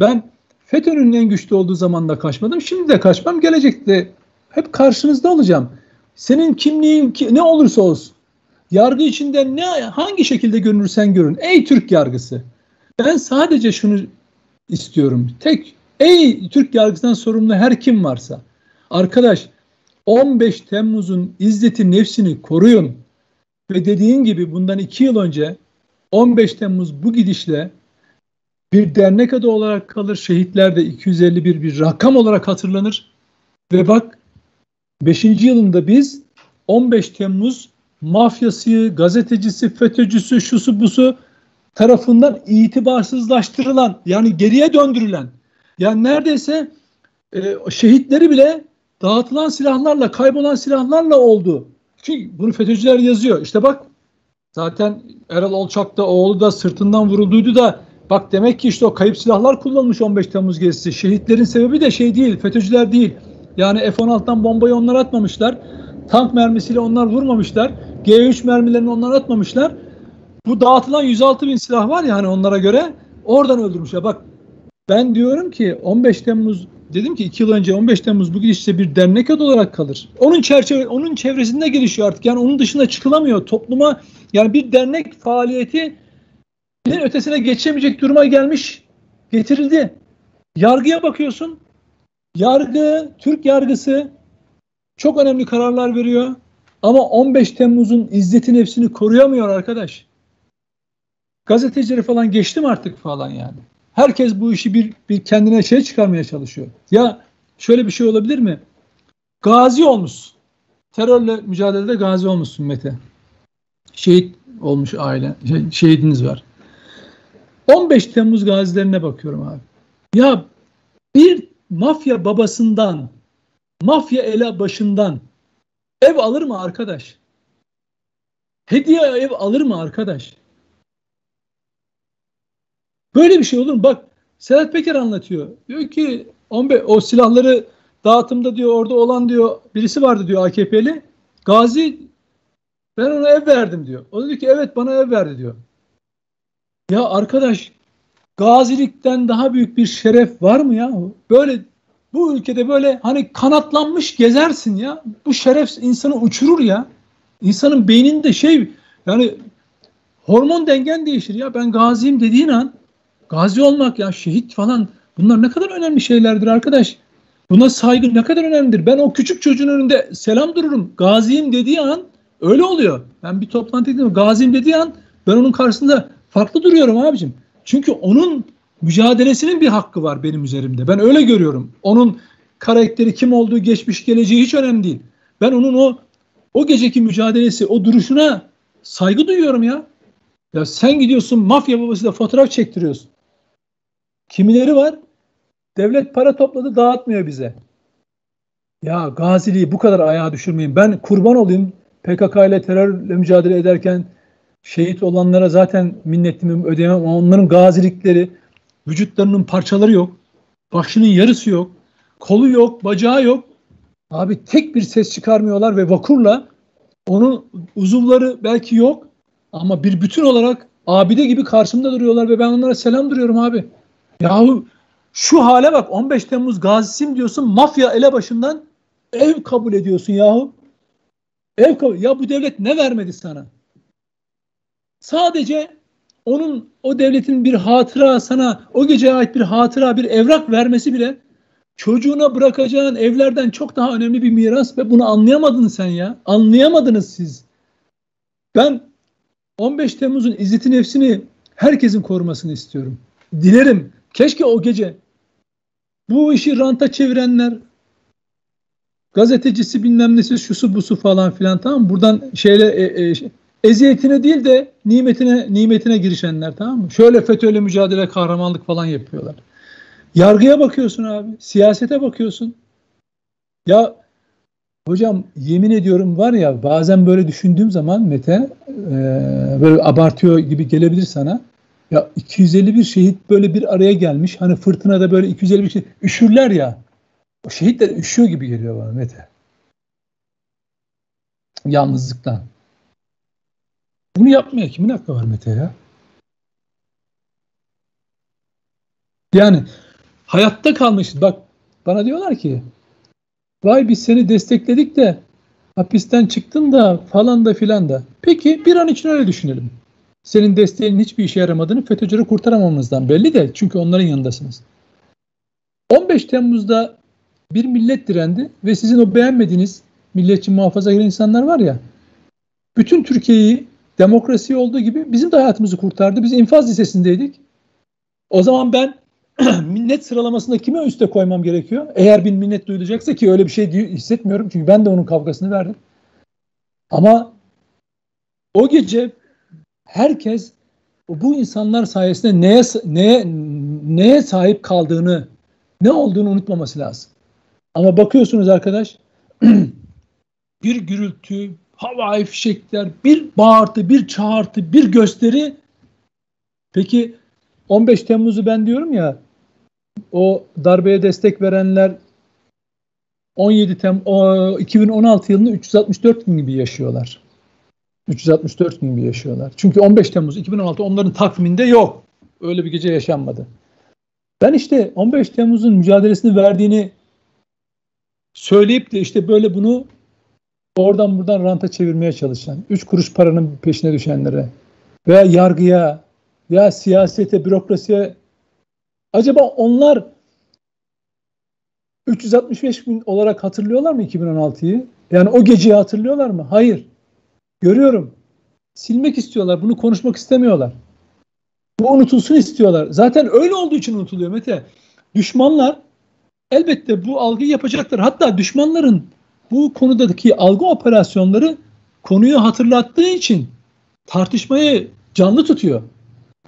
Ben FETÖ'nün en güçlü olduğu zamanda kaçmadım. Şimdi de kaçmam. Gelecekte hep karşınızda olacağım. Senin kimliğin ki, ne olursa olsun, yargı içinde ne, hangi şekilde görünürsen görün. Ey Türk yargısı. Ben sadece şunu istiyorum. Tek, ey Türk yargısından sorumlu her kim varsa. Arkadaş, on beş Temmuz'un izzeti nefsini koruyun. Ve dediğin gibi bundan iki yıl önce on beş Temmuz bu gidişle bir dernek adı olarak kalır. Şehitler de iki yüz elli bir bir rakam olarak hatırlanır. Ve bak beşinci yılında biz on beş Temmuz mafyası, gazetecisi, FETÖ'cüsü, şusu busu tarafından itibarsızlaştırılan, yani geriye döndürülen, yani neredeyse e, şehitleri bile dağıtılan silahlarla, kaybolan silahlarla oldu. Çünkü bunu FETÖ'cüler yazıyor. İşte bak zaten Erdal Olçak da, oğlu da sırtından vurulduydu da, bak demek ki işte o kayıp silahlar kullanılmış on beş Temmuz gezisi. Şehitlerin sebebi de şey değil, FETÖ'cüler değil. Yani F on altı'dan bombayı onlar atmamışlar. Tank mermisiyle onlar vurmamışlar. G üç mermilerini onlar atmamışlar. Bu dağıtılan yüz altı bin silah var ya hani, onlara göre oradan öldürmüşler. Bak ben diyorum ki on beş Temmuz, dedim ki iki yıl önce on beş Temmuz bu gidişte bir dernek adı olarak kalır. Onun çerçeve, onun çevresinde gelişiyor artık. Yani onun dışına çıkılamıyor topluma. Yani bir dernek faaliyeti ötesine geçemeyecek duruma gelmiş, getirildi. Yargıya bakıyorsun. Yargı, Türk yargısı çok önemli kararlar veriyor. Ama on beş Temmuz'un izzetin hepsini koruyamıyor arkadaş. Gazetecileri falan geçtim artık falan yani. Herkes bu işi bir, bir kendine şey çıkarmaya çalışıyor. Ya şöyle bir şey olabilir mi? Gazi olmuşsun. Terörle mücadelede gazi olmuşsun Mete. Şehit olmuş aile. Şey, şehidiniz var. on beş Temmuz gazilerine bakıyorum abi. Ya bir mafya babasından, mafya elebaşından ev alır mı arkadaş? Hediye ev alır mı arkadaş? Böyle bir şey olur mu? Bak Sedat Peker anlatıyor. Diyor ki on beş o silahları dağıtımda diyor orada olan diyor birisi vardı diyor A K P'li. Gazi, ben ona ev verdim diyor. O da diyor ki evet bana ev verdi diyor. Ya arkadaş, gazilikten daha büyük bir şeref var mı ya? Böyle bu ülkede böyle hani kanatlanmış gezersin ya. Bu şeref insanı uçurur ya. İnsanın beyninde şey yani hormon dengen değişir ya. Ben gaziyim dediğin an, gazi olmak ya, şehit falan, bunlar ne kadar önemli şeylerdir arkadaş. Buna saygı ne kadar önemlidir. Ben o küçük çocuğun önünde selam dururum. Gaziyim dediği an öyle oluyor. Ben bir toplantıdaydım, gaziyim dediği an ben onun karşısında farklı duruyorum abicim. Çünkü onun mücadelesinin bir hakkı var benim üzerimde. Ben öyle görüyorum. Onun karakteri, kim olduğu, geçmiş geleceği hiç önemli değil. Ben onun o o geceki mücadelesi, o duruşuna saygı duyuyorum ya. Ya sen gidiyorsun mafya babasıyla fotoğraf çektiriyorsun. Kimileri var? Devlet para topladı, dağıtmıyor bize. Ya gaziliği bu kadar ayağa düşürmeyin. Ben kurban olayım P K K ile terörle mücadele ederken şehit olanlara zaten minnetimi ödeyemem. Onların gazilikleri, vücutlarının parçaları yok. Başının yarısı yok. Kolu yok, bacağı yok. Abi tek bir ses çıkarmıyorlar ve vakurla, onun uzuvları belki yok ama bir bütün olarak abide gibi karşımda duruyorlar ve ben onlara selam duruyorum abi. Yahu şu hale bak, on beş Temmuz gazisim diyorsun, mafya elebaşından ev kabul ediyorsun yahu. Ev kabul. Ya bu devlet ne vermedi sana? Sadece onun, o devletin bir hatıra, sana o geceye ait bir hatıra, bir evrak vermesi bile çocuğuna bırakacağın evlerden çok daha önemli bir miras ve bunu anlayamadın sen ya. Anlayamadınız siz. Ben on beş Temmuz'un izzetin nefsini herkesin korumasını istiyorum. Dilerim. Keşke o gece bu işi ranta çevirenler, gazetecisi bilmem nesi şusu busu falan filan, tamam, buradan şeyle e, e, eziyetine değil de nimetine nimetine girişenler, tamam mı? Şöyle FETÖ'yle mücadele, kahramanlık falan yapıyorlar. Yargıya bakıyorsun abi. Siyasete bakıyorsun. Ya hocam yemin ediyorum var ya, bazen böyle düşündüğüm zaman Mete, e, böyle abartıyor gibi gelebilir sana. Ya iki yüz elli bir şehit böyle bir araya gelmiş. Hani fırtınada böyle iki yüz elli bir şehit üşürler ya. O şehitler üşüyor gibi geliyor bana Mete. Yalnızlıktan. Bunu yapmaya kimin hakkı var Mete ya? Yani hayatta kalmışız. Bak bana diyorlar ki vay biz seni destekledik de hapisten çıktın da falan da filan da. Peki bir an için öyle düşünelim. Senin desteğinin hiçbir işe yaramadığını, FETÖ'cüleri kurtaramamızdan belli de, çünkü onların yanındasınız. on beş Temmuz'da bir millet direndi ve sizin o beğenmediğiniz milliyetçi muhafazakar insanlar var ya, bütün Türkiye'yi demokrasi olduğu gibi bizim de hayatımızı kurtardı. Biz infaz lisesindeydik. O zaman ben minnet sıralamasında kime üste koymam gerekiyor? Eğer bir minnet duyulacaksa, ki öyle bir şey hissetmiyorum çünkü ben de onun kavgasını verdim. Ama o gece herkes bu insanlar sayesinde neye neye neye sahip kaldığını, ne olduğunu unutmaması lazım. Ama bakıyorsunuz arkadaş, bir gürültü, havai fişekler, bir bağırtı, bir çağırtı, bir gösteri. Peki on beş Temmuz'u ben diyorum ya, o darbeye destek verenler on yedi Temmuz iki bin on altı yılını üç yüz altmış dört gün gibi yaşıyorlar. üç yüz altmış dört gün gibi yaşıyorlar. Çünkü on beş Temmuz iki bin on altı onların takviminde yok. Öyle bir gece yaşanmadı. Ben işte on beş Temmuz'un mücadelesini verdiğini söyleyip de işte böyle bunu oradan buradan ranta çevirmeye çalışan, üç kuruş paranın peşine düşenlere veya yargıya, ya siyasete, bürokrasiye, acaba onlar üç yüz altmış beş bin olarak hatırlıyorlar mı iki bin on altıyı? Yani o geceyi hatırlıyorlar mı? Hayır. Görüyorum. Silmek istiyorlar. Bunu konuşmak istemiyorlar. Bu unutulsun istiyorlar. Zaten öyle olduğu için unutuluyor Mete. Düşmanlar elbette bu algıyı yapacaktır. Hatta düşmanların bu konudaki algı operasyonları konuyu hatırlattığı için tartışmayı canlı tutuyor.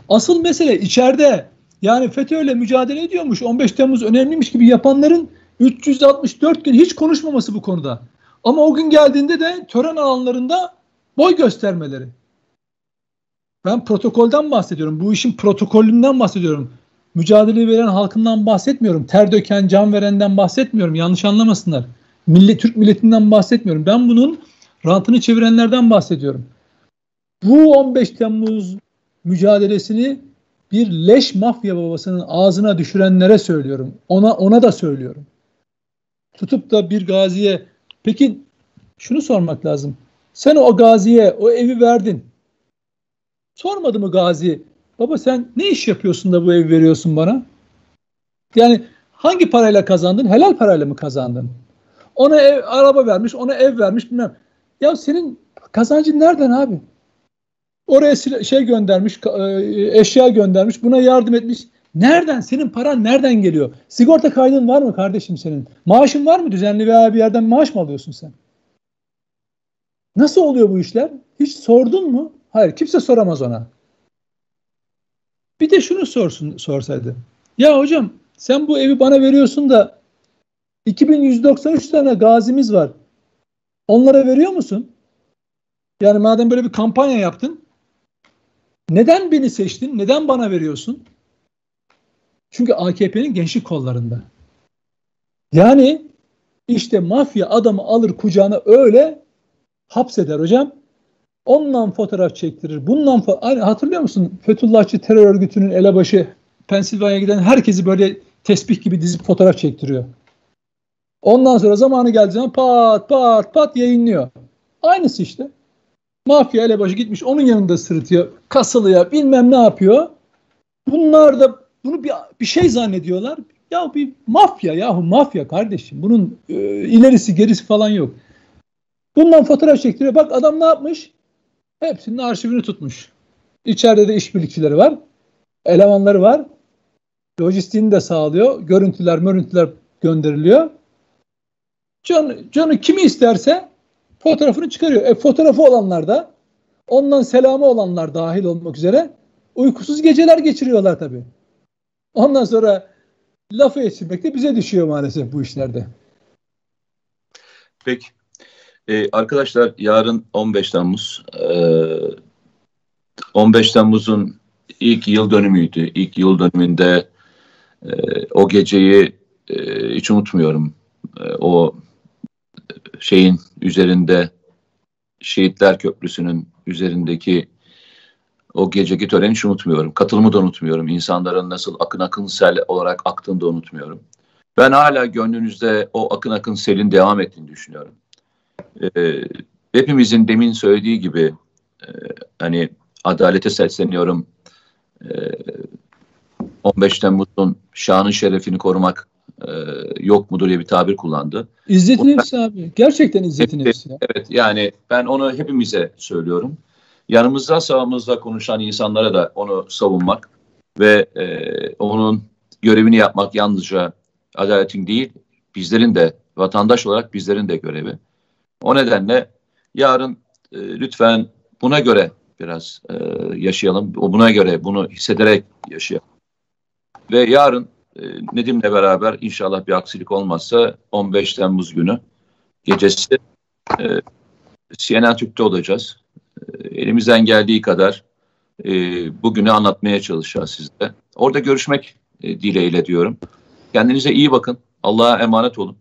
Asıl mesele içeride, yani FETÖ'yle mücadele ediyormuş, on beş Temmuz önemliymiş gibi yapanların üç yüz altmış dört gün hiç konuşmaması bu konuda. Ama o gün geldiğinde de tören alanlarında boy göstermeleri. Ben protokolden bahsediyorum. Bu işin protokolünden bahsediyorum. Mücadeleyi veren halkından bahsetmiyorum. Ter döken, can verenden bahsetmiyorum. Yanlış anlamasınlar. Millet, Türk milletinden bahsetmiyorum. Ben bunun rantını çevirenlerden bahsediyorum. Bu on beş Temmuz mücadelesini bir leş mafya babasının ağzına düşürenlere söylüyorum. Ona ona da söylüyorum. Tutup da bir gaziye, peki şunu sormak lazım. Sen o gaziye o evi verdin. Sormadı mı gazi? Baba sen ne iş yapıyorsun da bu evi veriyorsun bana? Yani hangi parayla kazandın? Helal parayla mı kazandın? Ona ev, araba vermiş, ona ev vermiş bilmem. Ya senin kazancın nereden abi? Oraya şey göndermiş, eşya göndermiş, buna yardım etmiş. Nereden? Senin paran nereden geliyor? Sigorta kaydın var mı kardeşim senin? Maaşın var mı? Düzenli veya bir yerden maaş mı alıyorsun sen? Nasıl oluyor bu işler? Hiç sordun mu? Hayır, kimse soramaz ona. Bir de şunu sorsun, sorsaydı. Ya hocam sen bu evi bana veriyorsun da iki bin yüz doksan üç tane gazimiz var. Onlara veriyor musun? Yani madem böyle bir kampanya yaptın, neden beni seçtin? Neden bana veriyorsun? Çünkü A K P'nin gençlik kollarında. Yani işte mafya adamı alır kucağına öyle hapseder hocam. Ondan fotoğraf çektirir. Bundan fotoğraf... Hatırlıyor musun? Fethullahçı terör örgütünün elebaşı Pensilvanya'ya giden herkesi böyle tesbih gibi dizip fotoğraf çektiriyor. Ondan sonra zamanı geldiği zaman pat pat pat yayınlıyor. Aynısı işte. Mafya elebaşı gitmiş onun yanında sırıtıyor. Kasılıya bilmem ne yapıyor. Bunlar da bunu bir, bir şey zannediyorlar. Ya bir mafya yahu mafya kardeşim. Bunun e, ilerisi gerisi falan yok. Bundan fotoğraf çektiriyor. Bak adam ne yapmış? Hepsinin arşivini tutmuş. İçeride de işbirlikçileri var. Elemanları var. Lojistiğini de sağlıyor. Görüntüler mörüntüler gönderiliyor. Canı, canı kimi isterse fotoğrafını çıkarıyor. E, fotoğrafı olanlar da ondan selamı olanlar dahil olmak üzere uykusuz geceler geçiriyorlar tabii. Ondan sonra lafı etmek de bize düşüyor maalesef bu işlerde. Peki. Ee, arkadaşlar yarın on beş Temmuz. Ee, on beş Temmuz'un ilk yıl dönümüydü. İlk yıl dönümünde e, o geceyi e, hiç unutmuyorum. E, o şeyin üzerinde Şehitler Köprüsü'nün üzerindeki o geceki töreni hiç unutmuyorum. Katılımı da unutmuyorum. İnsanların nasıl akın akın sel olarak aktığını da unutmuyorum. Ben hala gönlünüzde o akın akın selin devam ettiğini düşünüyorum. Ee, hepimizin demin söylediği gibi e, hani adalete sesleniyorum. E, on beş Temmuz'un şanı şerefini korumak e, yok mudur diye bir tabir kullandı. İzzetin hepsi abi. Gerçekten izzetin hepsi. Ya. Evet yani ben onu hepimize söylüyorum. Yanımızda sağımızda konuşan insanlara da onu savunmak ve e, onun görevini yapmak yalnızca adaletin değil bizlerin de vatandaş olarak bizlerin de görevi. O nedenle yarın e, lütfen buna göre biraz e, yaşayalım. Buna göre bunu hissederek yaşayalım. Ve yarın e, Nedim'le beraber inşallah bir aksilik olmazsa on beş Temmuz günü gecesi e, C N N Türk'te olacağız. E, elimizden geldiği kadar e, bugünü anlatmaya çalışacağız sizde. Orada görüşmek e, dileğiyle diyorum. Kendinize iyi bakın. Allah'a emanet olun.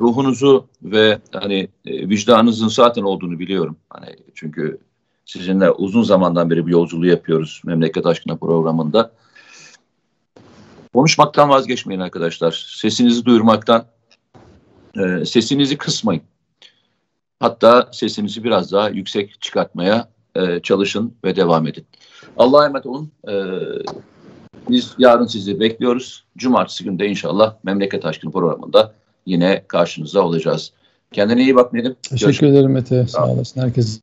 Ruhunuzu ve hani vicdanınızın zaten olduğunu biliyorum. Hani çünkü sizinle uzun zamandan beri bir yolculuğu yapıyoruz Memleket Aşkına programında. Konuşmaktan vazgeçmeyin arkadaşlar. Sesinizi duyurmaktan, sesinizi kısmayın. Hatta sesinizi biraz daha yüksek çıkartmaya çalışın ve devam edin. Allah'a emanet olun. Biz yarın sizi bekliyoruz. Cumartesi günü de inşallah Memleket Aşkına programında yine karşınızda olacağız. Kendine iyi bak Nedim. Teşekkür Görüşmek ederim Mete. Sağ olasın herkese.